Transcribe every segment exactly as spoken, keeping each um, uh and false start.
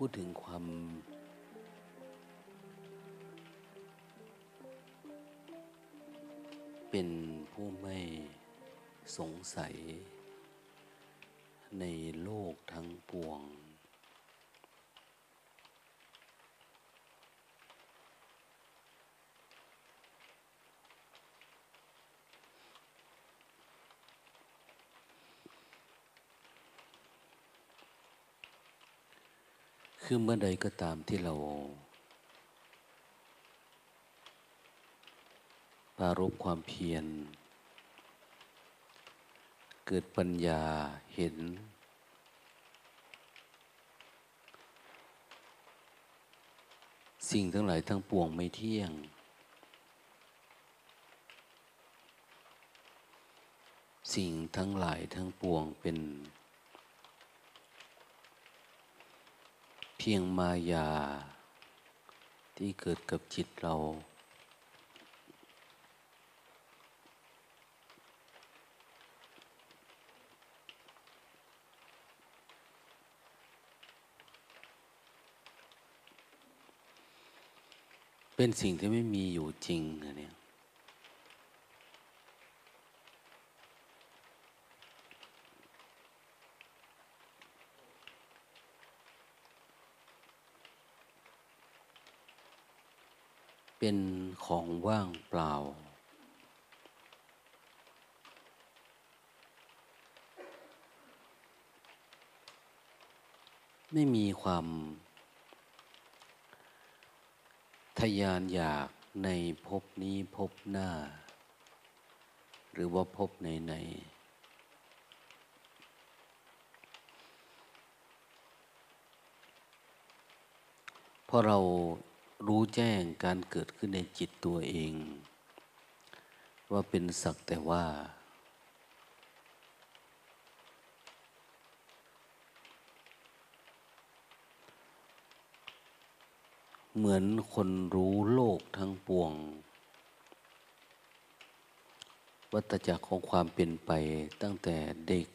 พูดถึงความเป็นผู้ไม่สงสัยในโลกทั้งปวงคือเมื่อใดก็ตามที่เราปรารภความเพียรเกิดปัญญาเห็นสิ่งทั้งหลายทั้งปวงไม่เที่ยงสิ่งทั้งหลายทั้งปวงเป็นเพียงมายาที่เกิดกับจิตเราเป็นสิ่งที่ไม่มีอยู่จริงอะเนี่ยเป็นของว่างเปล่าไม่มีความทะยานอยากในภพนี้ภพหน้าหรือว่าภพไหนๆพอเรารู้แจ้งการเกิดขึ้นในจิตตัวเองว่าเป็นสักแต่ว่าเหมือนคนรู้โลกทั้งปวงวัฏจักรของความเป็นไปตั้งแต่เด็ก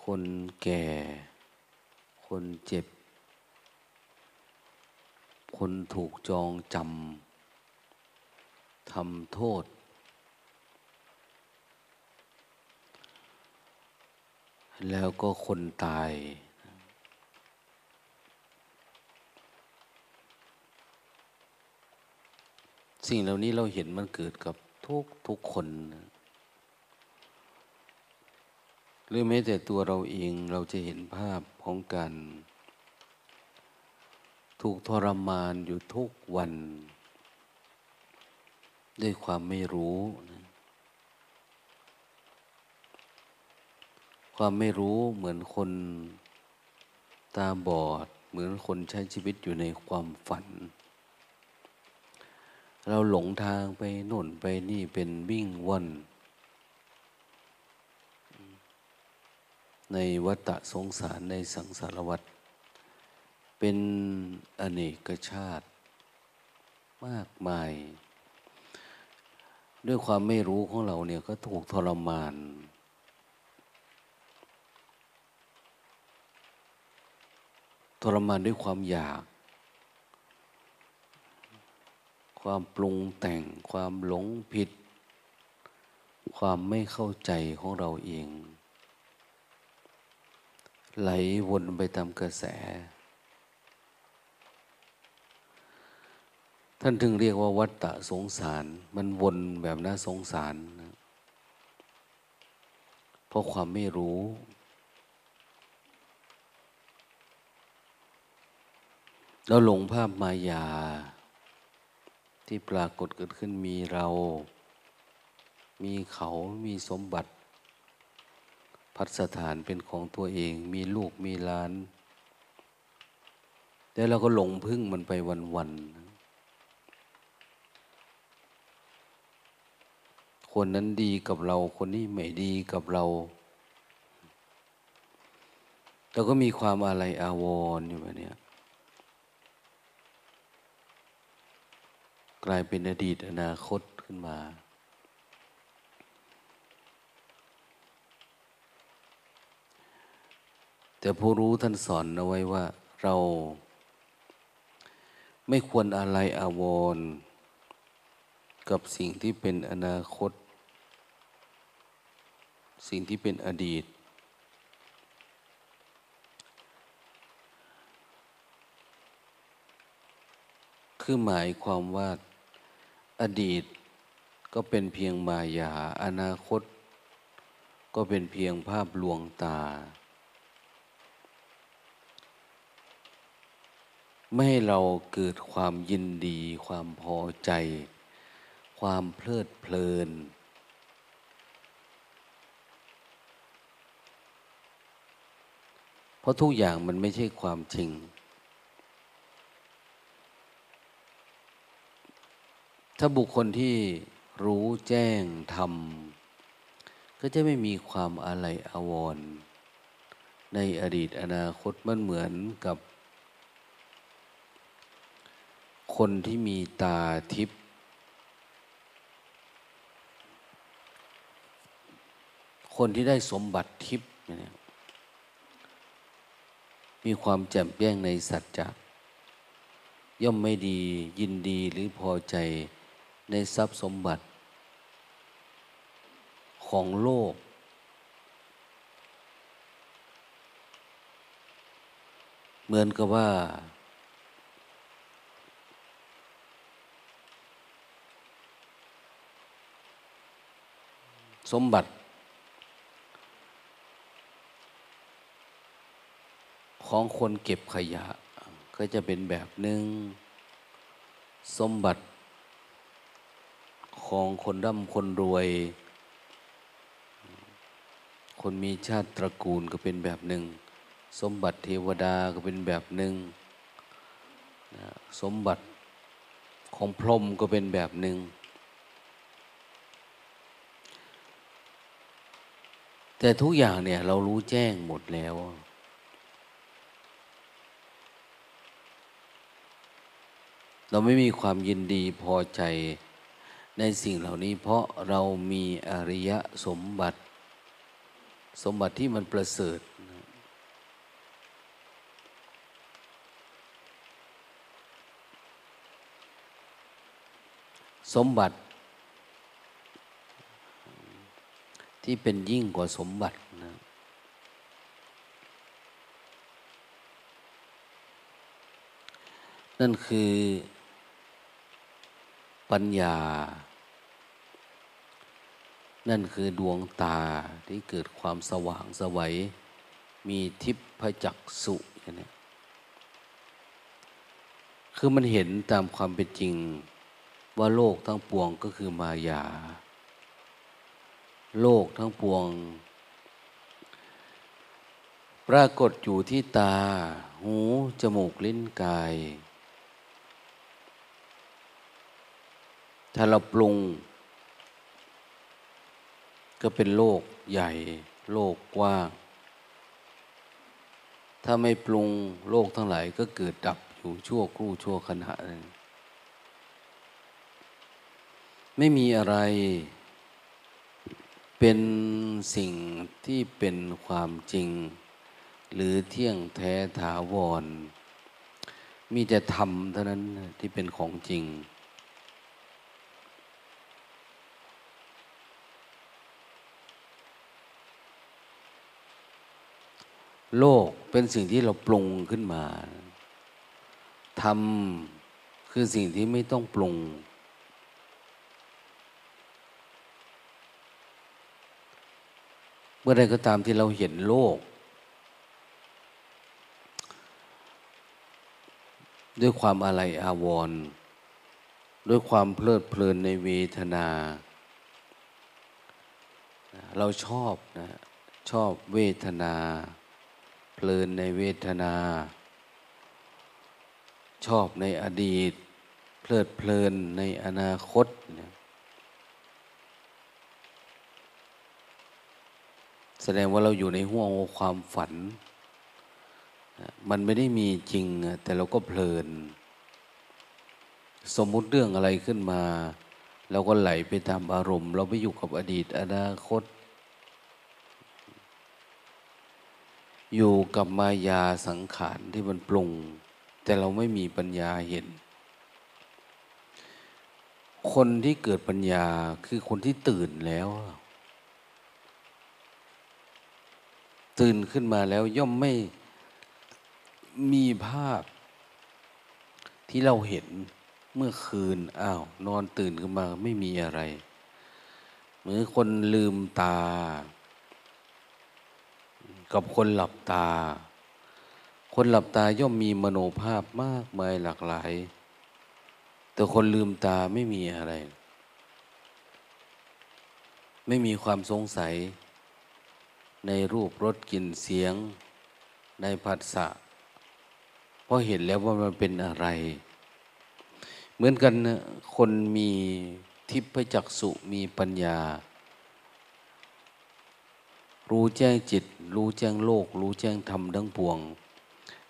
คนแก่คนเจ็บคนถูกจองจำทำโทษแล้วก็คนตายสิ่งเหล่านี้เราเห็นมันเกิดกับทุกทุกคนหรือแม้แต่ตัวเราเองเราจะเห็นภาพของการถูกทรมานอยู่ทุกวันด้วยความไม่รู้นะความไม่รู้เหมือนคนตาบอดเหมือนคนใช้ชีวิตอยู่ในความฝันเราหลงทางไปโน่นไปนี่เป็นวิ่งวนในวัฏสงสารในสังสารวัฏเป็นอเนกชาติมากมายด้วยความไม่รู้ของเราเนี่ยก็ถูกทรมานทรมานด้วยความอยากความปรุงแต่งความหลงผิดความไม่เข้าใจของเราเองไหลวนไปตามกระแสท่านถึงเรียกว่าวัฏฏะสงสารมันวนแบบน่าสงสารนะเพราะความไม่รู้แล้วหลงภาพมายาที่ปรากฏเกิดขึ้นมีเรามีเขามีสมบัติพัสถานเป็นของตัวเองมีลูกมีหลานแต่เราก็หลงพึ่งมันไปวันๆคนนั้นดีกับเราคนนี้ไม่ดีกับเราเราก็มีความอาลัยอาวรณ์อยู่แบบนี้กลายเป็นอดีตอนาคตขึ้นมา แต่ผู้รู้ท่านสอนเอาไว้ว่าเราไม่ควรอาลัยอาวรณ์กับสิ่งที่เป็นอนาคตสิ่งที่เป็นอดีตคือหมายความว่าอดีตก็เป็นเพียงมายาอนาคตก็เป็นเพียงภาพลวงตาไม่ให้เราเกิดความยินดีความพอใจความเพลิดเพลินเพราะทุกอย่างมันไม่ใช่ความจริงถ้าบุคคลที่รู้แจ้งธรรมก็จะไม่มีความอาลัยอาวรณ์ในอดีตอนาคตมันเหมือนกับคนที่มีตาทิพย์คนที่ได้สมบัติทิพย์เนี่ยมีความแจ่มแจ้งในสัจจะย่อมไม่ดียินดีหรือพอใจในทรัพย์สมบัติของโลกเหมือนกับว่าสมบัติของคนเก็บขยะก็จะเป็นแบบหนึ่งสมบัติของคนร่ำคนรวยคนมีชาติตระกูลก็เป็นแบบหนึ่งสมบัติเทวดาก็เป็นแบบหนึ่งสมบัติของพรหมก็เป็นแบบหนึ่งแต่ทุกอย่างเนี่ยเรารู้แจ้งหมดแล้วเราไม่มีความยินดีพอใจในสิ่งเหล่านี้เพราะเรามีอริยสมบัติสมบัติที่มันประเสริฐสมบัติที่เป็นยิ่งกว่าสมบัตินะนั่นคือปัญญานั่นคือดวงตาที่เกิดความสว่างไสวมีทิพจักษุอย่างนี้คือมันเห็นตามความเป็นจริงว่าโลกทั้งปวงก็คือมายาโลกทั้งปวงปรากฏอยู่ที่ตาหูจมูกลิ้นกายถ้าเราปรุงก็เป็นโลกใหญ่โลกกว้างถ้าไม่ปรุงโลกทั้งหลายก็เกิดดับอยู่ชั่วครู่ชั่วขณะนั้นไม่มีอะไรเป็นสิ่งที่เป็นความจริงหรือเที่ยงแท้ถาวรมีแต่ธรรมเท่านั้นที่เป็นของจริงโลกเป็นสิ่งที่เราปรุงขึ้นมาธรรมคือสิ่งที่ไม่ต้องปรุงเมื่อใดก็ตามที่เราเห็นโลกด้วยความอาลัยอาวรณ์ด้วยความเพลิดเพลินในเวทนาเราชอบนะชอบเวทนาเพลินในเวทนาชอบในอดีตเพลิดเพลินในอนาคตนะแสดงว่าเราอยู่ในห้วงความฝันมันไม่ได้มีจริงแต่เราก็เพลินสมมุติเรื่องอะไรขึ้นมาเราก็ไหลไปตามอารมณ์เราไปอยู่กับอดีตอนาคต อยู่กับมายาสังขารที่มันปรุงแต่เราไม่มีปัญญาเห็นคนที่เกิดปัญญาคือคนที่ตื่นแล้วตื่นขึ้นมาแล้วย่อมไม่มีภาพที่เราเห็นเมื่อคืนอ้าวนอนตื่นขึ้นมาไม่มีอะไรเหมือนคนลืมตากับคนหลับตาคนหลับตาย่อมมีมโนภาพมากมายหลากหลายแต่คนลืมตาไม่มีอะไรไม่มีความสงสัยในรูปรสกลิ่นเสียงในผัสสะเพราะเห็นแล้วว่ามันเป็นอะไรเหมือนกันนะคนมีทิพจักษุมีปัญญารู้แจ้งจิตรู้แจ้งโลกรู้แจ้งธรรมทั้งปวง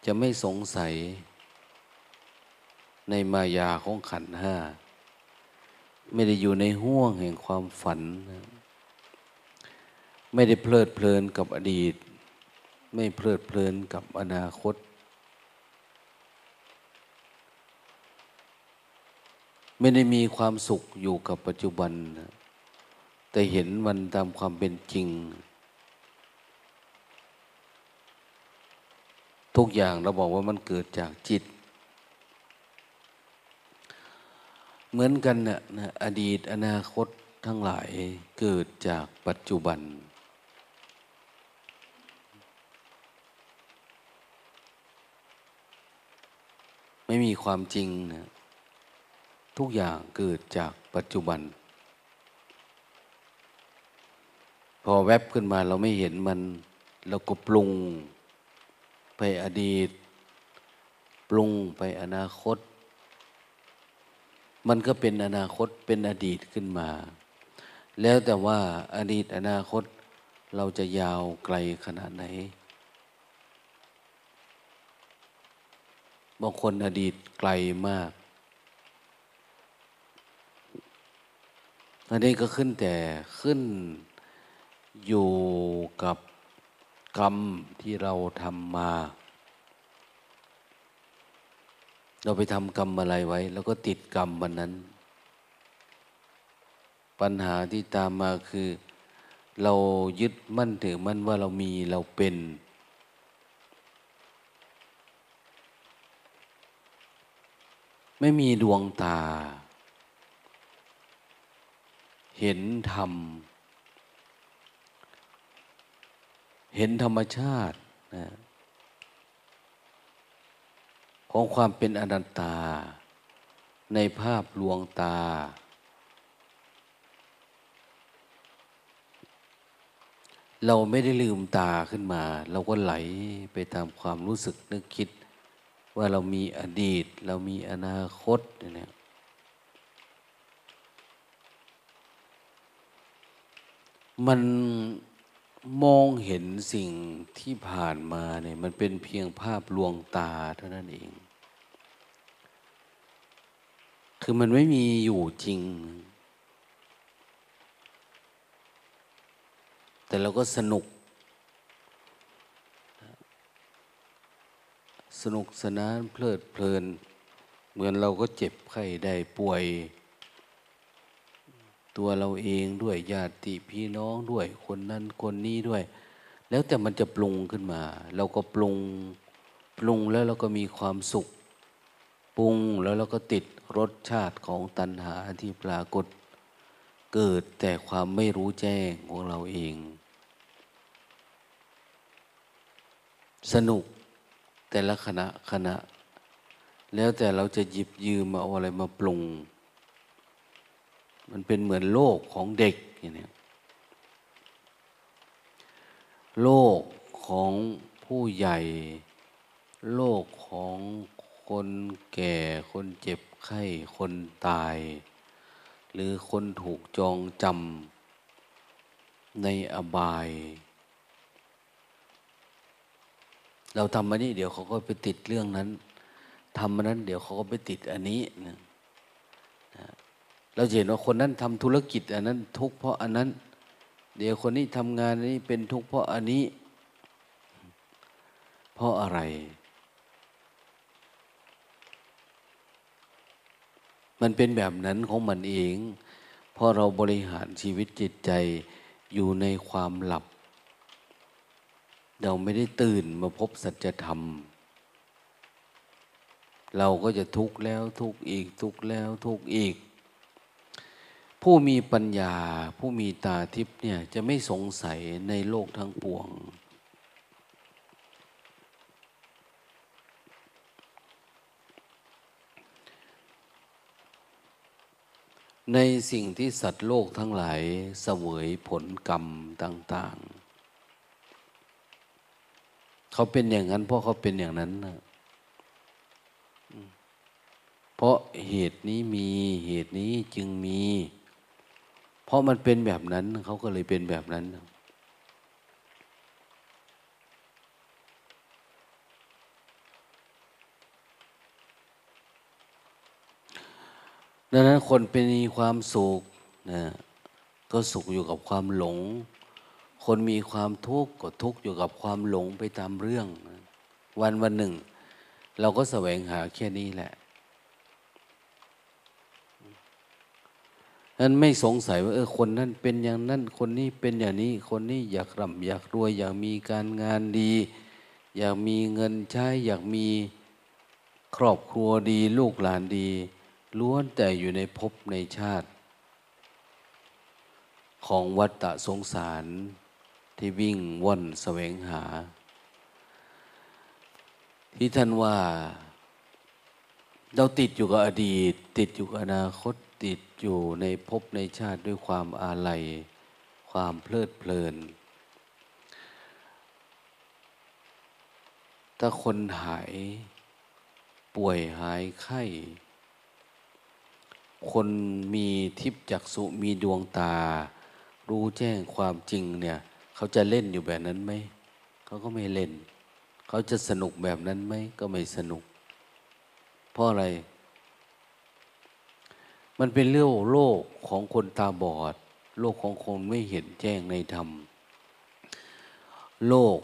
จะไม่สงสัยในมายาของขันธ์ห้าไม่ได้อยู่ในห้วงแห่งความฝันไม่ได้เพลิดเพลินกับอดีตไม่เพลิดเพลินกับอนาคตไม่ได้มีความสุขอยู่กับปัจจุบันแต่เห็นมันตามความเป็นจริงทุกอย่างเราบอกว่ามันเกิดจากจิตเหมือนกันนะอดีตอนาคตทั้งหลายเกิดจากปัจจุบันไม่มีความจริงนะทุกอย่างเกิดจากปัจจุบันพอแวบขึ้นมาเราไม่เห็นมันเราก็ปรุงไปอดีตปรุงไปอนาคตมันก็เป็นอนาคตเป็นอดีตขึ้นมาแล้วแต่ว่าอดีตอนาคตเราจะยาวไกลขนาดไหนบางคนอดีตไกลมากอันนี้ก็ขึ้นแต่ขึ้นอยู่กับกรรมที่เราทำมาเราไปทำกรรมอะไรไว้แล้วก็ติดกรรมวันนั้นปัญหาที่ตามมาคือเรายึดมั่นถือมั่นว่าเรามีเราเป็นไม่มีดวงตาเห็นธรรมเห็นธรรมชาตินะของความเป็นอนัตตาในภาพลวงตาเราไม่ได้ลืมตาขึ้นมาเราก็ไหลไปตามความรู้สึกนึกคิดว่าเรามีอดีตเรามีอนาคตเนี่ยมันมองเห็นสิ่งที่ผ่านมาเนี่ยมันเป็นเพียงภาพลวงตาเท่านั้นเองคือมันไม่มีอยู่จริงแต่เราก็สนุกสนุกสนานเพลิดเพลินเหมือนเราก็เจ็บไข้ได้ป่วยตัวเราเองด้วยญาติพี่น้องด้วยคนนั้นคนนี้ด้วยแล้วแต่มันจะปรุงขึ้นมาเราก็ปรุงปรุงแล้วเราก็มีความสุขปรุงแล้วเราก็ติดรสชาติของตัณหาที่ปรากฏเกิดแต่ความไม่รู้แจ้งของเราเองสนุกแต่ละขณะขณะแล้วแต่เราจะหยิบยืมเอาอะไรมาปรุงมันเป็นเหมือนโลกของเด็กอย่างนี้โลกของผู้ใหญ่โลกของคนแก่คนเจ็บไข้คนตายหรือคนถูกจองจำในอบายเราทำอันนี้เดี๋ยวเขาก็ไปติดเรื่องนั้นทำอันนั้นเดี๋ยวเขาก็ไปติดอันนี้นะเราเห็นว่าคนนั้นทำธุรกิจอันนั้นทุกข์เพราะอันนั้นเดี๋ยวคนนี้ทำงานนี้เป็นทุกข์เพราะอันนี้ เพราะอะไรมันเป็นแบบนั้นของมันเองเพราะเราบริหารชีวิตจิตใจอยู่ในความหลับเราไม่ได้ตื่นมาพบสัจธรรมเราก็จะทุกข์แล้วทุกข์อีกทุกข์แล้วทุกข์อีกผู้มีปัญญาผู้มีตาทิพย์เนี่ยจะไม่สงสัยในโลกทั้งปวงในสิ่งที่สัตว์โลกทั้งหลายเสวยผลกรรมต่างๆเขาเป็นอย่างนั้นเพราะเขาเป็นอย่างนั้นนะเพราะเหตุนี้มีเหตุนี้จึงมีเพราะมันเป็นแบบนั้นเขาก็เลยเป็นแบบนั้นดังนั้นคนเป็นมีความสุขนะก็สุขอยู่กับความหลงคนมีความทุกข์ก็ทุกข์อยู่กับความหลงไปตามเรื่องวันวันหนึ่งเราก็แสวงหาแค่นี้แหละนั้นไม่สงสัยว่าเออคนนั้นเป็นอย่างนั้นคนนี้เป็นอย่างนี้คนนี้อยากร่ำอยากรวยอยากมีการงานดีอยากมีเงินใช้อยากมีครอบครัวดีลูกหลานดีล้วนแต่อยู่ในภพในชาติของวัฏฏะสงสารที่วิ่งว่อนแสวงหาที่ท่านว่าเราติดอยู่กับอดีตติดอยู่กับอนาคตติดอยู่ในภพในชาติด้วยความอาลัยความเพลิดเพลินถ้าคนหายป่วยหายไข้คนมีทิพย์จักษุมีดวงตารู้แจ้งความจริงเนี่ยเขาจะเล่นอยู่แบบนั้นไหมเขาก็ไม่เล่นเขาจะสนุกแบบนั้นไหมก็ไม่สนุกเพราะอะไรมันเป็นเรื่องโลกของคนตาบอดโลกของคนไม่เห็นแจ้งในธรรมโลก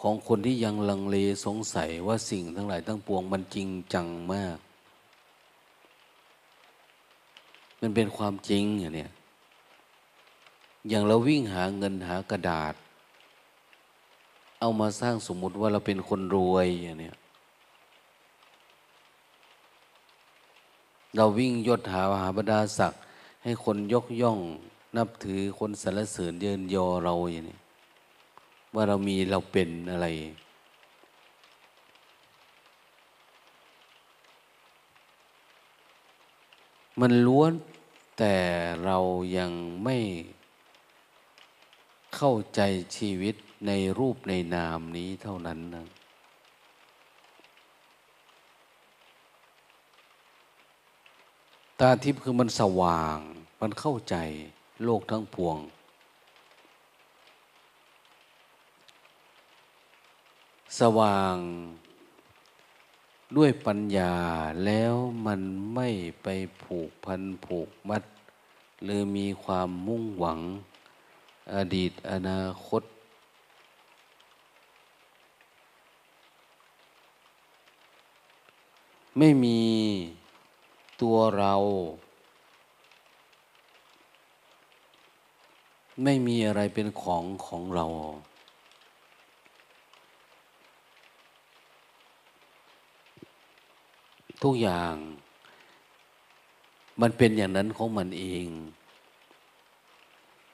ของคนที่ยังลังเลสงสัยว่าสิ่งทั้งหลายทั้งปวงมันจริงจังมากมันเป็นความจริงอย่างเนี้ยอย่างเราวิ่งหาเงินหากระดาษเอามาสร้างสมมุติว่าเราเป็นคนรวยอย่างเนี้ยเราวิ่งยศหาหาบรรดาศักดิ์ให้คนยกย่องนับถือคนสรรเสริญเยินยอเราอย่างนี้ว่าเรามีเราเป็นอะไรมันล้วนแต่เรายังไม่เข้าใจชีวิตในรูปในนามนี้เท่านั้นนะตาทิพย์คือมันสว่างมันเข้าใจโลกทั้งปวงสว่างด้วยปัญญาแล้วมันไม่ไปผูกพันผูกมัดหรือมีความมุ่งหวังอดีตอนาคตไม่มีตัวเราไม่มีอะไรเป็นของของเราทุกอย่างมันเป็นอย่างนั้นของมันเอง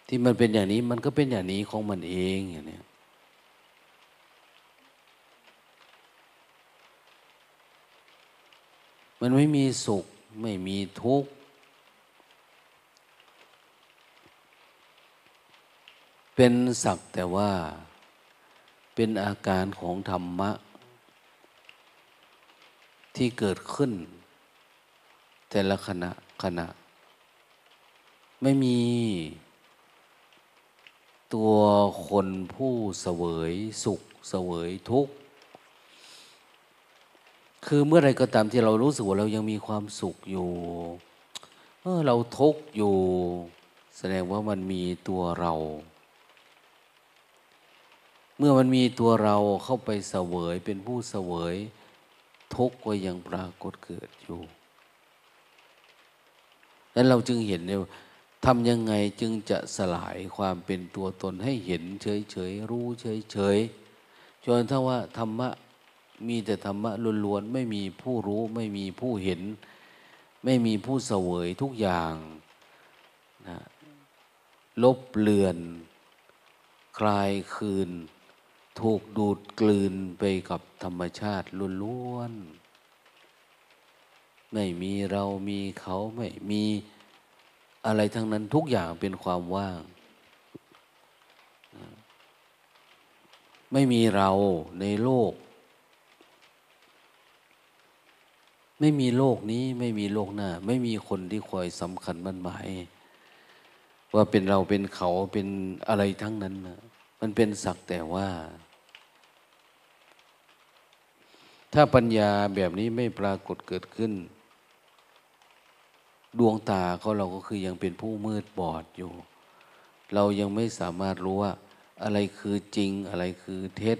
ที่มันเป็นอย่างนี้มันก็เป็นอย่างนี้ของมันเองอย่างนี้มันไม่มีสุขไม่มีทุกข์เป็นสักแต่ว่าเป็นอาการของธรรมะที่เกิดขึ้นแต่ละขณะขณะไม่มีตัวคนผู้เสวยสุขเสวยทุกข์คือเมื่อไรก็ตามที่เรารู้สึกว่าเรายังมีความสุขอยู่ เออ เราทุกข์อยู่แสดงว่ามันมีตัวเรา เมื่อมันมีตัวเราเข้าไปเสวยเป็นผู้เสวยทุกข์ก็ยังปรากฏเกิดอยู่นั้นเราจึงเห็นเนี่ยทำยังไงจึงจะสลายความเป็นตัวตนให้เห็นเฉยๆรู้เฉยๆจนถ้าว่าธรรมะมีแต่ธรรมะล้วนๆไม่มีผู้รู้ไม่มีผู้เห็นไม่มีผู้เสวยทุกอย่างนะลบเลือนคลายคืนถูกดูดกลืนไปกับธรรมชาติล้วนๆไม่มีเรามีเขาไม่มีอะไรทั้งนั้นทุกอย่างเป็นความว่างไม่มีเราในโลกไม่มีโลกนี้ไม่มีโลกหน้าไม่มีคนที่คอยสำคัญมั่นหมายว่าเป็นเราเป็นเขาเป็นอะไรทั้งนั้นนะมันเป็นสักแต่ว่าถ้าปัญญาแบบนี้ไม่ปรากฏเกิดขึ้นดวงตาเขาเราก็คือยังเป็นผู้มืดบอดอยู่เรายังไม่สามารถรู้ว่าอะไรคือจริงอะไรคือเท็จ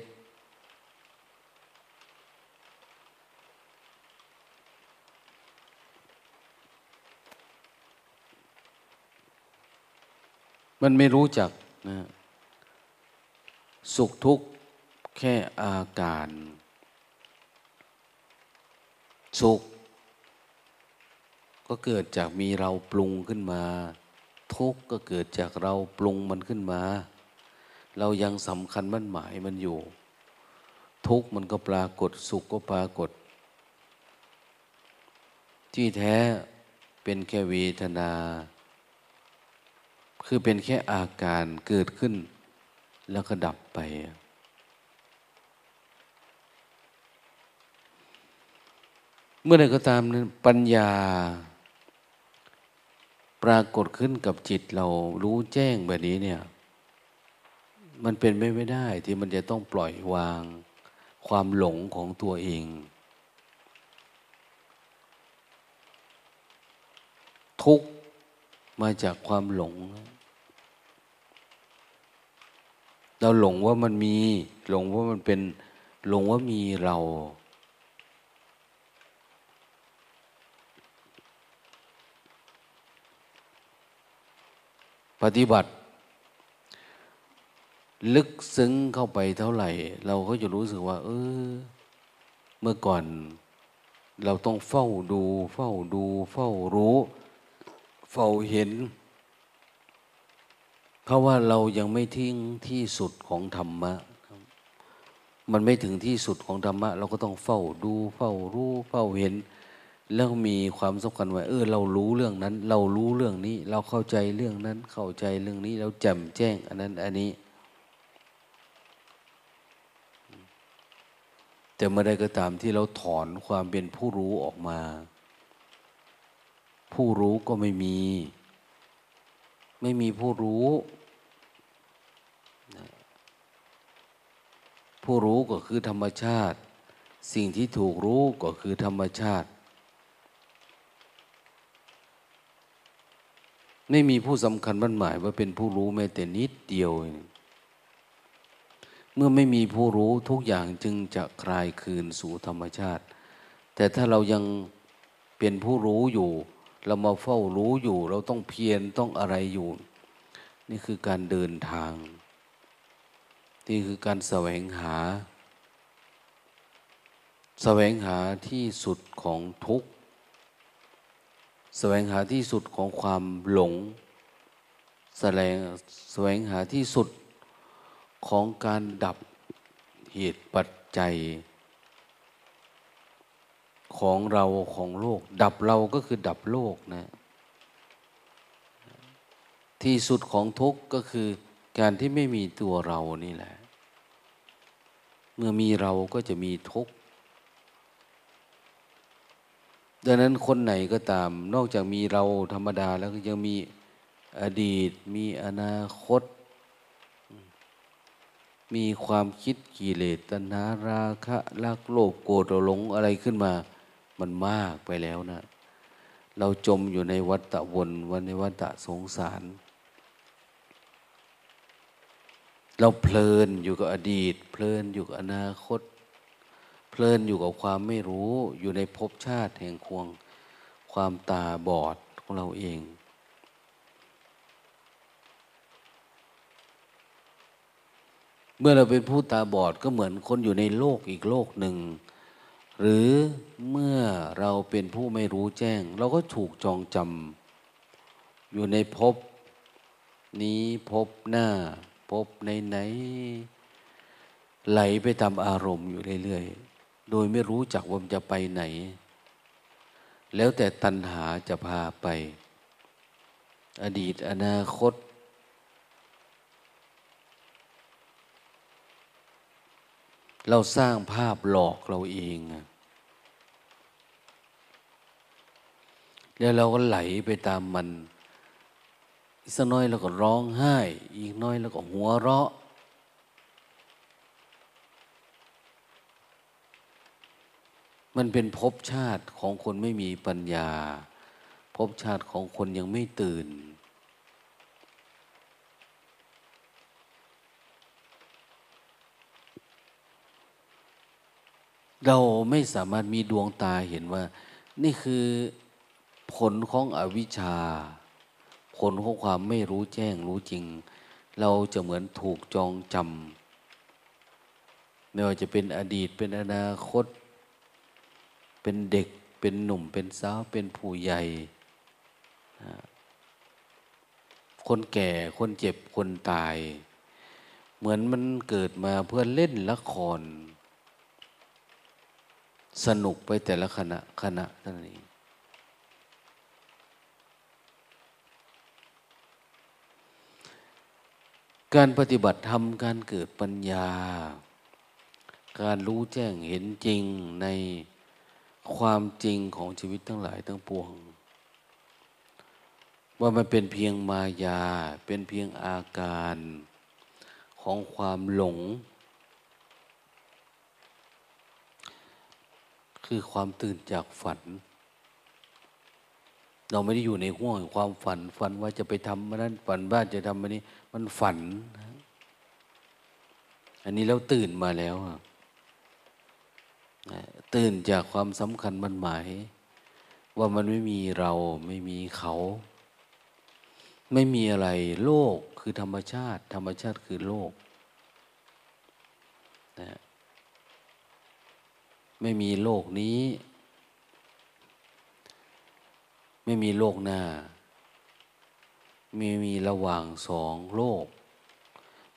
มันไม่รู้จักนะสุขทุกข์แค่อาการสุขก็เกิดจากมีเราปรุงขึ้นมาทุกข์ก็เกิดจากเราปรุงมันขึ้นมาเรายังสำคัญมั่นหมายมันอยู่ทุกข์มันก็ปรากฏสุขก็ปรากฏที่แท้เป็นแค่เวทนาคือเป็นแค่อาการเกิดขึ้นแล้วก็ดับไปเมื่อใดก็ตามนั้นปัญญาปรากฏขึ้นกับจิตเรารู้แจ้งแบบนี้เนี่ยมันเป็นไม่ไม่ได้ที่มันจะต้องปล่อยวางความหลงของตัวเองทุกข์มาจากความหลงเราหลงว่ามันมีหลงว่ามันเป็นหลงว่ามีเราปฏิบัติลึกซึ้งเข้าไปเท่าไหร่เราก็จะรู้สึกว่าเออเมื่อก่อนเราต้องเฝ้าดูเฝ้าดูเฝ้ารู้เฝ้าเห็นเพราะว่าเรายังไม่ทิ้งที่สุดของธรรมะมันไม่ถึงที่สุดของธรรมะเราก็ต้องเฝ้าดูเฝ้ารู้เฝ้าเห็นแล้วมีความสำคัญว่าเออเรารู้เรื่องนั้นเรารู้เรื่องนี้เราเข้าใจเรื่องนั้นเข้าใจเรื่องนี้เราแจ่มแจ้งอันนั้นอันนี้แต่เมื่อใดก็ตามที่เราถอนความเป็นผู้รู้ออกมาผู้รู้ก็ไม่มีไม่มีผู้รู้ผู้รู้ก็คือธรรมชาติสิ่งที่ถูกรู้ก็คือธรรมชาติไม่มีผู้สำคัญมั่นหมายว่าเป็นผู้รู้แม้แต่นิดเดียวเมื่อไม่มีผู้รู้ทุกอย่างจึงจะคลายคืนสู่ธรรมชาติแต่ถ้าเรายังเป็นผู้รู้อยู่เรามาเฝ้ารู้อยู่เราต้องเพียรต้องอะไรอยู่นี่คือการเดินทางนี่คือการแสวงหาแสวงหาที่สุดของทุกข์แสวงหาที่สุดของความหลงแสวงหาที่สุดของการดับเหตุปัจจัยของเราของโลกดับเราก็คือดับโลกนะที่สุดของทุกข์ก็คือการที่ไม่มีตัวเรานี่แหละเมื่อมีเราก็จะมีทุกข์ดังนั้นคนไหนก็ตามนอกจากมีเราธรรมดาแล้วก็ยังมีอดีตมีอนาคตมีความคิดกิเลสตัณหาราคะรักโลภโกรธหลงอะไรขึ้นมามันมากไปแล้วนะเราจมอยู่ในวัฏวนวันในวัฏสงสาร เราเพลินอยู่กับอดีตเพลินอยู่กับอนาคตเพลินอยู่กับความไม่รู้อยู่ในภพชาติแห่งควงความตาบอดของเราเองเมื่อเราเป็นผู้ตาบอดก็เหมือนคนอยู่ในโลกอีกโลกหนึ่งหรือเมื่อเราเป็นผู้ไม่รู้แจ้งเราก็ถูกจองจำอยู่ในภพนี้ภพหน้าภพไหนๆไหลไปตามอารมณ์อยู่เรื่อยๆโดยไม่รู้จักว่ามันจะไปไหนแล้วแต่ตัณหาจะพาไปอดีตอนาคตเราสร้างภาพหลอกเราเองแล้วเราก็ไหลไปตามมันอีกสักน้อยเราก็ร้องไห้อีกน้อยเราก็หัวเราะมันเป็นภพชาติของคนไม่มีปัญญาภพชาติของคนยังไม่ตื่นเราไม่สามารถมีดวงตาเห็นว่านี่คือผลของอวิชชาผลของความไม่รู้แจ้งรู้จริงเราจะเหมือนถูกจองจำไม่ว่าจะเป็นอดีตเป็นอนาคตเป็นเด็กเป็นหนุ่มเป็นสาวเป็นผู้ใหญ่คนแก่คนเจ็บคนตายเหมือนมันเกิดมาเพื่อเล่นละครสนุกไปแต่ละขณะขณะนั่นเองการปฏิบัติธรรมการเกิดปัญญาการรู้แจ้งเห็นจริงในความจริงของชีวิตทั้งหลายทั้งปวงว่ามันเป็นเพียงมายาเป็นเพียงอาการของความหลงคือความตื่นจากฝันเราไม่ได้อยู่ในห้วงของความฝันฝันว่าจะไปทำมันนั้นฝันว่าจะทำมันนี้มันฝันอันนี้เราตื่นมาแล้วตื่นจากความสำคัญมันหมายว่ามันไม่มีเราไม่มีเขาไม่มีอะไรโลกคือธรรมชาติธรรมชาติคือโลกนะไม่มีโลกนี้ไม่มีโลกหน้าไม่มีระหว่างสองโลก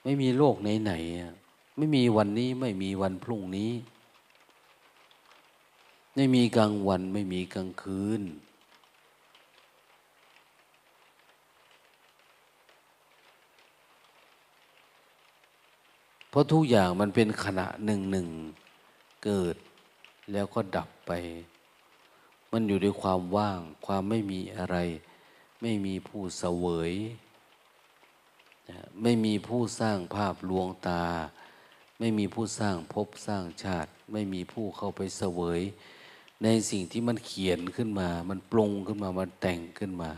ไม่มีโลกไหนๆไม่มีวันนี้ไม่มีวันพรุ่งนี้ไม่มีกลางวันไม่มีกลางคืนเพราะทุกอย่างมันเป็นขณะหนึ่งหนึ่งเกิดแล้วก็ดับไปมันอยู่ในความว่างความไม่มีอะไรไม่มีผู้เสวยไม่มีผู้สร้างภาพลวงตาไม่มีผู้สร้างภพสร้างชาติไม่มีผู้เข้าไปเสวยในสิ่งที่มันเขียนขึ้นมามันปรุงขึ้นมามันแต่งขึ้นมา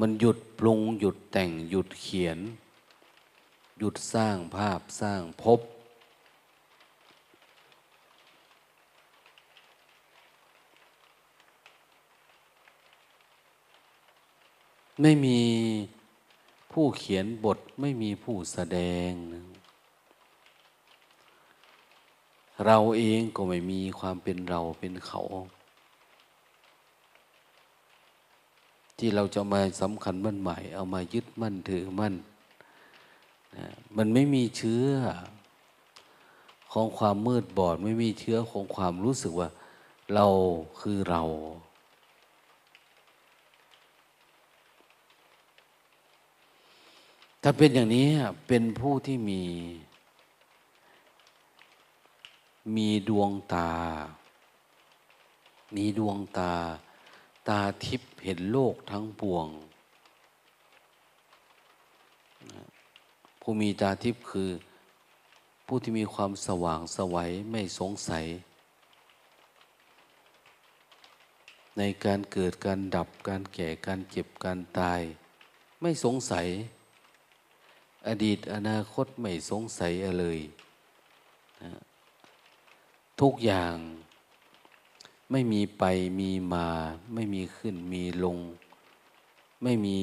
มันหยุดปรุงหยุดแต่งหยุดเขียนหยุดสร้างภาพสร้างภพไม่มีผู้เขียนบทไม่มีผู้แสดงเราเองก็ไม่มีความเป็นเราเป็นเขาที่เราจะมาสำคัญมั่นหมายเอามายึดมั่นถือมั่นมันไม่มีเชื้อของความมืดบอดไม่มีเชื้อของความรู้สึกว่าเราคือเราถ้าเป็นอย่างนี้เป็นผู้ที่มีมีดวงตามีดวงตาตาทิพย์เห็นโลกทั้งปวงผู้มีตาทิพย์คือผู้ที่มีความสว่างไสวไม่สงสัยในการเกิดการดับการแก่การเจ็บการตายไม่สงสัย อดีตอนาคตไม่สงสัยอะไรเลยนะทุกอย่างไม่มีไปมีมาไม่มีขึ้นมีลงไม่มี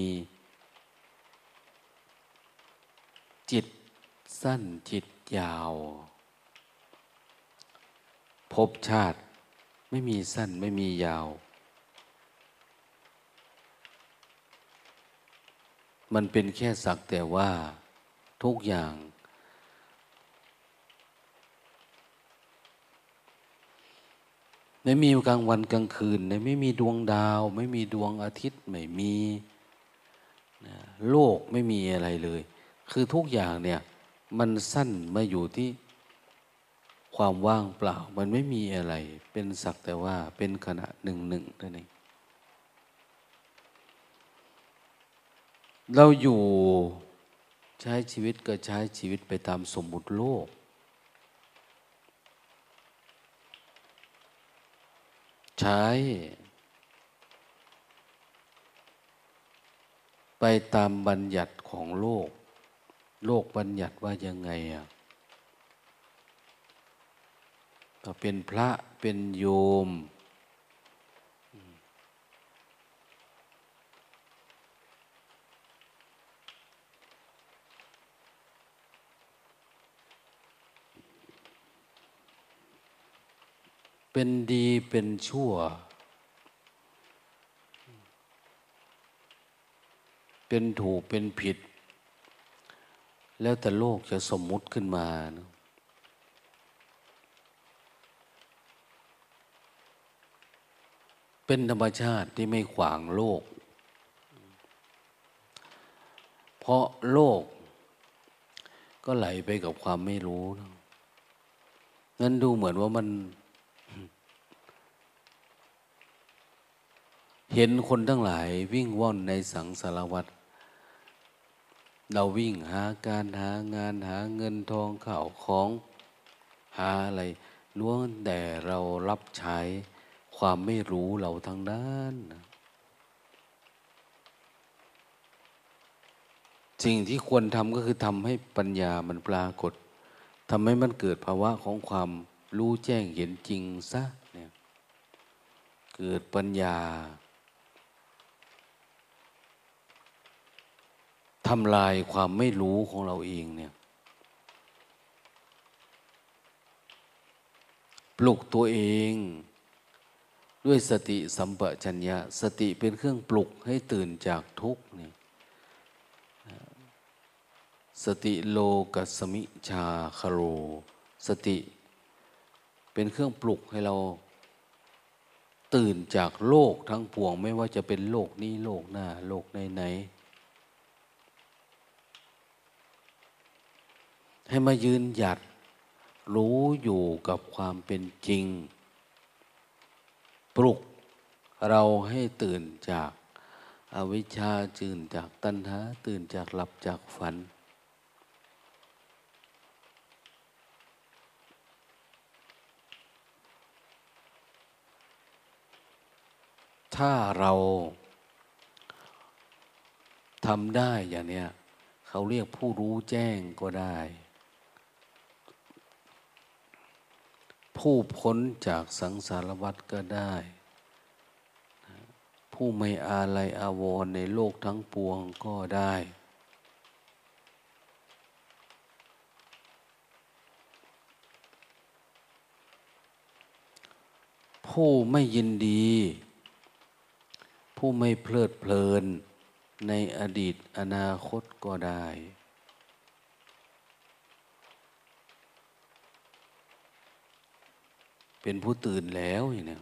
จิตสั้นจิตยาวภพชาติไม่มีสั้นไม่มียาวมันเป็นแค่สักแต่ว่าทุกอย่างไม่มีกลางวันกลางคืนไม่มีดวงดาวไม่มีดวงอาทิตย์ไม่มีโลกไม่มีอะไรเลยคือทุกอย่างเนี่ยมันสั้นมาอยู่ที่ความว่างเปล่ามันไม่มีอะไรเป็นสักแต่ว่าเป็นขณะหนึ่งหนึ่งนั่นเองเราอยู่ใช้ชีวิตก็ใช้ชีวิตไปตามสมมุติโลกใช้ไปตามบัญญัติของโลกโลกบัญญัติว่ายังไงอ่ะถ้าเป็นพระเป็นโยมเป็นดีเป็นชั่วเป็นถูกเป็นผิดแล้วแต่โลกจะสมมุติขึ้นมานะเป็นธรรมชาติที่ไม่ขวางโลกเพราะโลกก็ไหลไปกับความไม่รู้นะงั้นดูเหมือนว่ามันเห็นคนทั้งหลายวิ่งว่อนในสังสารวัฏเราวิ่งหาการหางานหาเงินทองข้าวของหาอะไรล้วนแต่เรารับใช้ความไม่รู้เราทางด้านสิ่งที่ควรทำก็คือทำให้ปัญญามันปรากฏทำให้มันเกิดภาวะของความรู้แจ้งเห็นจริงซะเนี่ยเกิดปัญญาทำลายความไม่รู้ของเราเองเนี่ยปลุกตัวเองด้วยสติสัมปชัญญะสติเป็นเครื่องปลุกให้ตื่นจากทุกข์เนี่ยสติโลกัสสมิชาคโรสติเป็นเครื่องปลุกให้เราตื่นจากโลกทั้งปวงไม่ว่าจะเป็นโลกนี้โลกหน้าโลกไหนๆให้มายืนหยัดรู้อยู่กับความเป็นจริงปลุกเราให้ตื่นจากอวิชชาตื่นจากตัณหาตื่นจากหลับจากฝันถ้าเราทำได้อย่างเนี้ยเขาเรียกผู้รู้แจ้งก็ได้ผู้พ้นจากสังสารวัฏก็ได้ผู้ไม่อาลัยอาวรณ์ในโลกทั้งปวงก็ได้ผู้ไม่ยินดีผู้ไม่เพลิดเพลินในอดีตอนาคตก็ได้เป็นผู้ตื่นแล้วอย่างนี้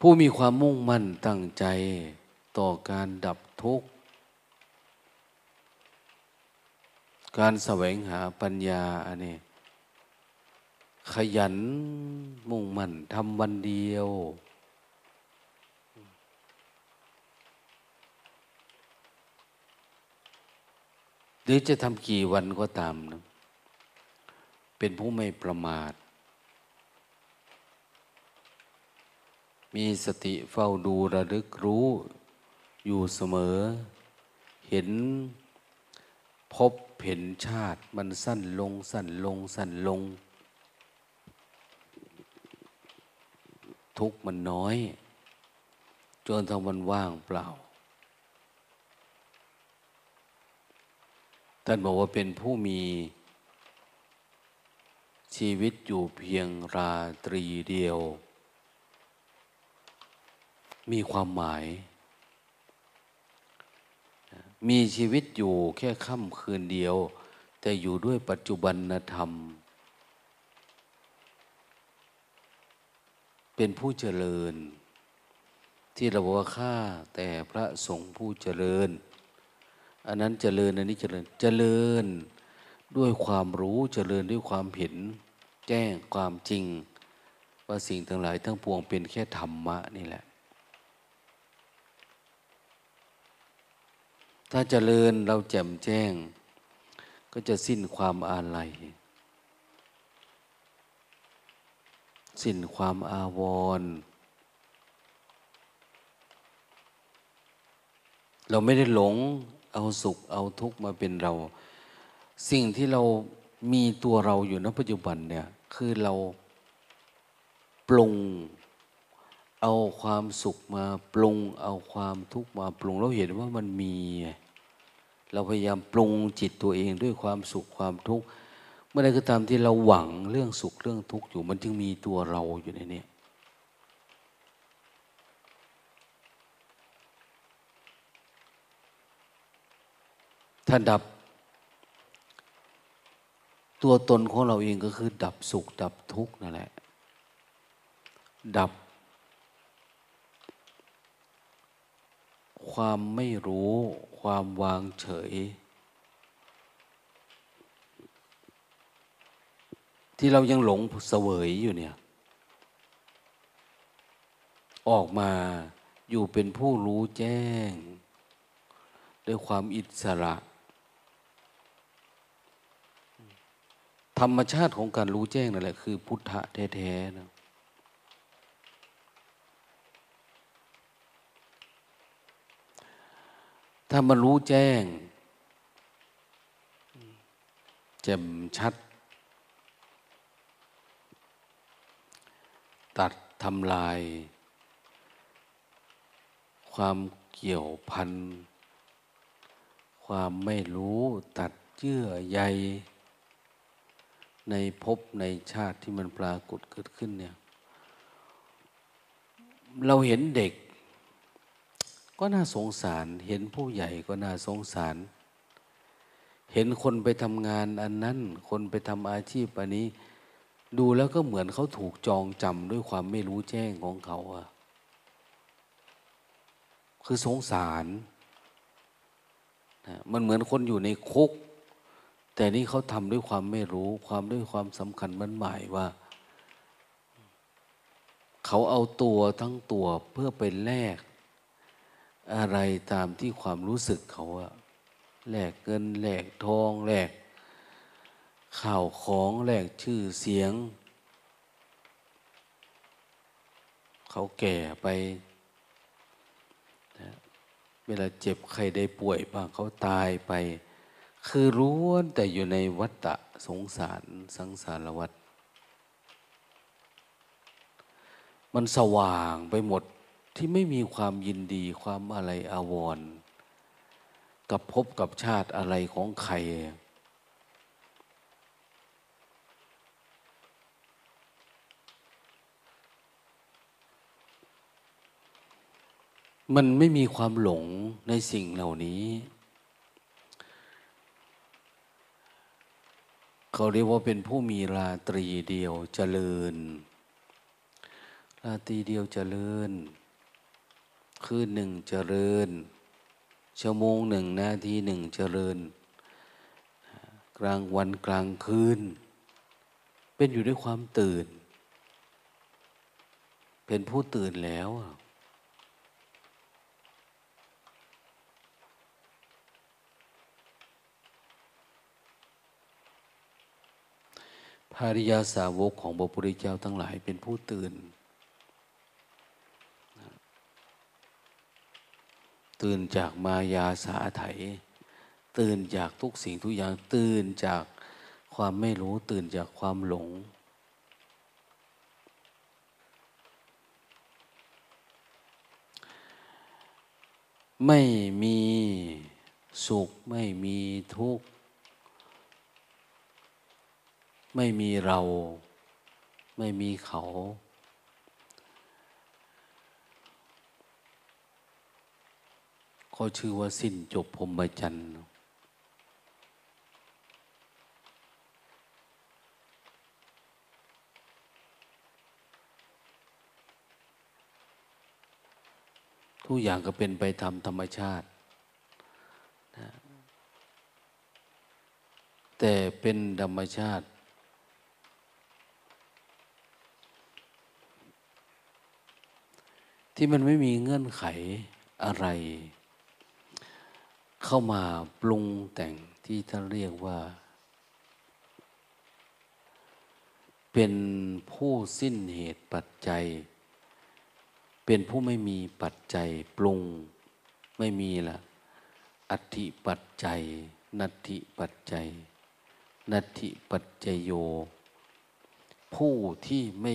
ผู้มีความมุ่งมั่นตั้งใจต่อการดับทุกข์การแสวงหาปัญญาอันนี้ขยันมุ่งมั่นทำวันเดียวหรือจะทำกี่วันก็ตามนะเป็นผู้ไม่ประมาทมีสติเฝ้าดูระลึกรู้อยู่เสมอ เห็นพบเห็นชาติมันสั้นลงสั้นลงสั้นลงทุกข์มันน้อยจนทั้งมันว่างเปล่าท่านบอกว่าเป็นผู้มีชีวิตอยู่เพียงราตรีเดียวมีความหมายมีชีวิตอยู่แค่ค่ำคืนเดียวแต่อยู่ด้วยปัจจุบันธรรมเป็นผู้เจริญที่เราบอกว่าข้าแต่พระสงฆ์ผู้เจริญอันนั้นเจริญอันนี้เจริญเจริญด้วยความรู้เจริญด้วยความเห็นแจ้งความจริงว่าสิ่งทั้งหลายทั้งปวงเป็นแค่ธรรมะนี่แหละถ้าเจริญเราแจ่มแจ้งก็จะสิ้นความอาลัยสิ้นความอาวรณ์เราไม่ได้หลงเอาสุขเอาทุกข์มาเป็นเราสิ่งที่เรามีตัวเราอยู่ณปัจจุบันเนี่ยคือเราปรุงเอาความสุขมาปรุงเอาความทุกข์มาปรุงเราเห็นว่ามันมีเราพยายามปรุงจิตตัวเองด้วยความสุขความทุกข์เมื่อใดก็ตามที่เราหวังเรื่องสุขเรื่องทุกข์อยู่มันจึงมีตัวเราอยู่ในนี้ถ้าดับตัวตนของเราเองก็คือดับสุขดับทุกข์นั่นแหละดับความไม่รู้ความวางเฉยที่เรายังหลงเสวยอยู่เนี่ยออกมาอยู่เป็นผู้รู้แจ้งด้วยความอิสระธรรมชาติของการรู้แจ้งนั่นแหละคือพุทธะแท้ๆนะถ้ามันรู้แจ้งแจ่มชัดตัดทำลายความเกี่ยวพันความไม่รู้ตัดเยื่อใยในภพในชาติที่มันปรากฏเกิดขึ้นเนี่ยเราเห็นเด็กก็น่าสงสารเห็นผู้ใหญ่ก็น่าสงสารเห็นคนไปทำงานอันนั้นคนไปทำอาชีพอันนี้ดูแล้วก็เหมือนเขาถูกจองจำด้วยความไม่รู้แจ้งของเขาอะคือสงสารนะมันเหมือนคนอยู่ในคุกแต่นี่เขาทำด้วยความไม่รู้ความด้วยความสำคัญมันหมายว่าเขาเอาตัวทั้งตัวเพื่อไปแลกอะไรตามที่ความรู้สึกเขาอะแลกเงินแลกทองแลกข่าวของแลกชื่อเสียงเขาแก่ไปนะเวลาเจ็บใครได้ป่วยบ้างเขาตายไปคือล้วนแต่อยู่ในวัฏฏะสงสารสังสารวัฏมันสว่างไปหมดที่ไม่มีความยินดีความอะไรอาวรณ์กับภพกับชาติอะไรของใครมันไม่มีความหลงในสิ่งเหล่านี้เขาเรียกว่าเป็นผู้มีราตรีเดียวเจริญราตรีเดียวเจริญคืนหนึ่งเจริญชั่วโมงหนึ่งนาทีหนึ่งเจริญกลางวันกลางคืนเป็นอยู่ด้วยความตื่นเป็นผู้ตื่นแล้วพระอริยสาวกของพระพุทธเจ้าทั้งหลายเป็นผู้ตื่น ตื่นจากมายาสาไถตื่นจากทุกสิ่งทุกอย่างตื่นจากความไม่รู้ตื่นจากความหลงไม่มีสุขไม่มีทุกข์ไม่มีเราไม่มีเขาเขาชื่อว่าสิ้นจบพรหมจรรย์ทุกอย่างก็เป็นไปตามธรรมชาตินะแต่เป็นธรรมชาติที่มันไม่มีเงื่อนไขอะไรเข้ามาปรุงแต่งที่ท่านเรียกว่าเป็นผู้สิ้นเหตุปัจจัยเป็นผู้ไม่มีปัจจัยปรุงไม่มีละอัตถิปัจจัยนัตถิปัจจัยนัตถิปัจจโยผู้ที่ไม่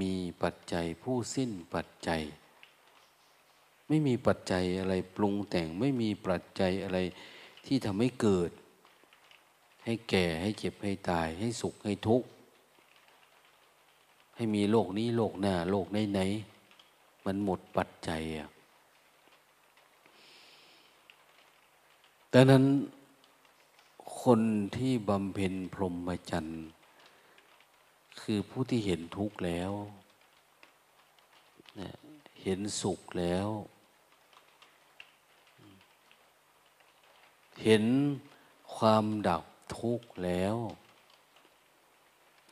มีปัจจัยผู้สิ้นปัจจัยไม่มีปัจจัยอะไรปรุงแต่งไม่มีปัจจัยอะไรที่ทำให้เกิดให้แก่ให้เจ็บให้ตายให้สุขให้ทุกข์ให้มีโลกนี้โลกหน้าโลกไหนๆมันหมดปัจจัยอ่ะดังนั้นคนที่บำเพ็ญพรหมจรรย์คือผู้ที่เห็นทุกข์แล้วนะเห็นสุขแล้วเห็นความดับทุกข์แล้ว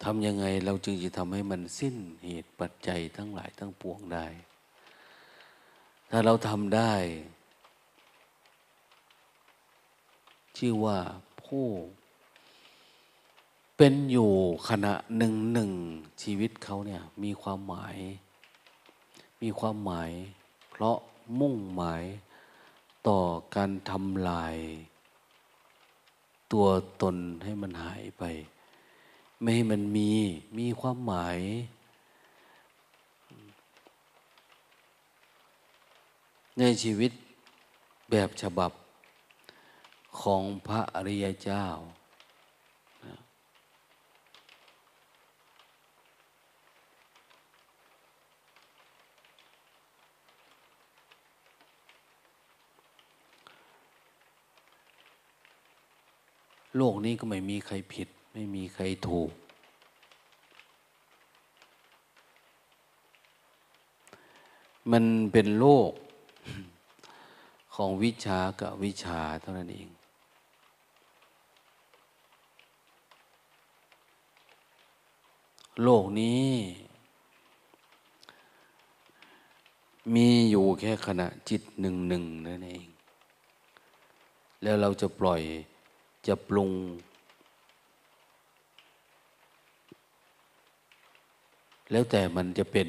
ทำยังไงเราจึงจะทำให้มันสิ้นเหตุปัจจัยทั้งหลายทั้งปวงได้ถ้าเราทำได้ชื่อว่าผู้เป็นอยู่ขณะหนึ่งหนึ่งชีวิตเขาเนี่ยมีความหมายมีความหมายเพราะมุ่งหมายต่อการทำลายตัวตนให้มันหายไปไม่ให้มันมีมีความหมายในชีวิตแบบฉบับของพระอริยเจ้าโลกนี้ก็ไม่มีใครผิดไม่มีใครถูกมันเป็นโลกของวิชากับวิชาเท่านั้นเองโลกนี้มีอยู่แค่ขณะจิตหนึ่งหนึ่งนั่นเองแล้วเราจะปล่อยจะปรุงแล้วแต่มันจะเป็น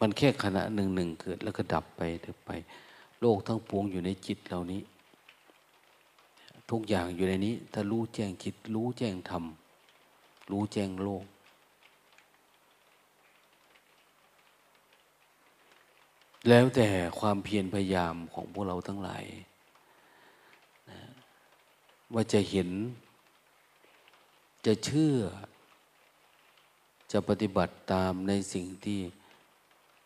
มันแค่ขณะหนึ่งหนึ่งเกิดแล้วก็ดับไปดับไปโลกทั้งปวงอยู่ในจิตเหล่านี้ทุกอย่างอยู่ในนี้ถ้ารู้แจ้งจิตรู้แจ้งธรรมรู้แจ้งโลกแล้วแต่ความเพียรพยายามของพวกเราทั้งหลายว่าจะเห็นจะเชื่อจะปฏิบัติตามในสิ่งที่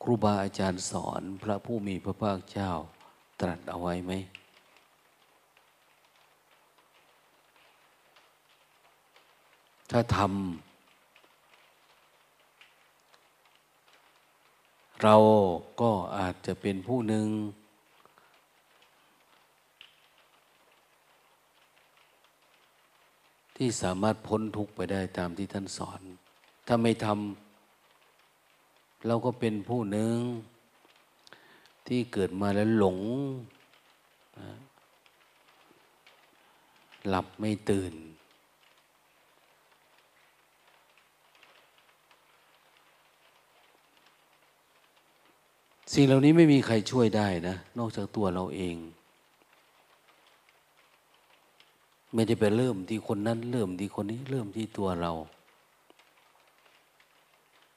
ครูบาอาจารย์สอนพระผู้มีพระภาคเจ้าตรัสเอาไว้ไหมถ้าทำเราก็อาจจะเป็นผู้หนึ่งที่สามารถพ้นทุกข์ไปได้ตามที่ท่านสอนถ้าไม่ทำเราก็เป็นผู้หนึ่งที่เกิดมาแล้วหลงหลับไม่ตื่น สิ่งเหล่านี้ไม่มีใครช่วยได้นะนอกจากตัวเราเองไม่ได้ไปเริ่มที่คนนั้นเริ่มที่คนนี้เริ่มที่ตัวเรา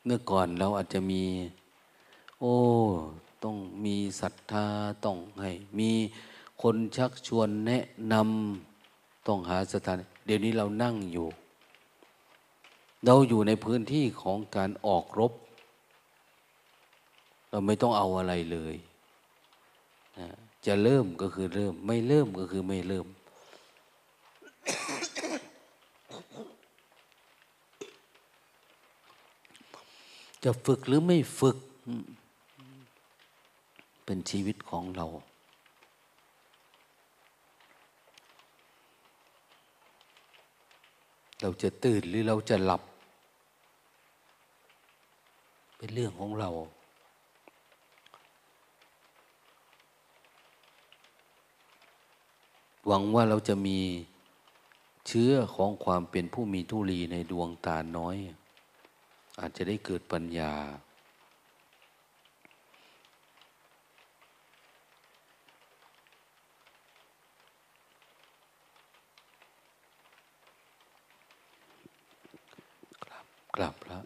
เมื่อก่อนเราอาจจะมีโอ้ต้องมีศรัทธาต้องให้มีคนชักชวนแนะนำต้องหาสถานเดี๋ยวนี้เรานั่งอยู่เราอยู่ในพื้นที่ของการออกรบเราไม่ต้องเอาอะไรเลยนะจะเริ่มก็คือเริ่มไม่เริ่มก็คือไม่เริ่ม จะฝึกหรือไม่ฝึกเป็นชีวิตของเราเราจะตื่นหรือเราจะหลับเป็นเรื่องของเราหวังว่าเราจะมีเชื้อของความเป็นผู้มีธุลีในดวงตาน้อยอาจจะได้เกิดปัญญาครับครับ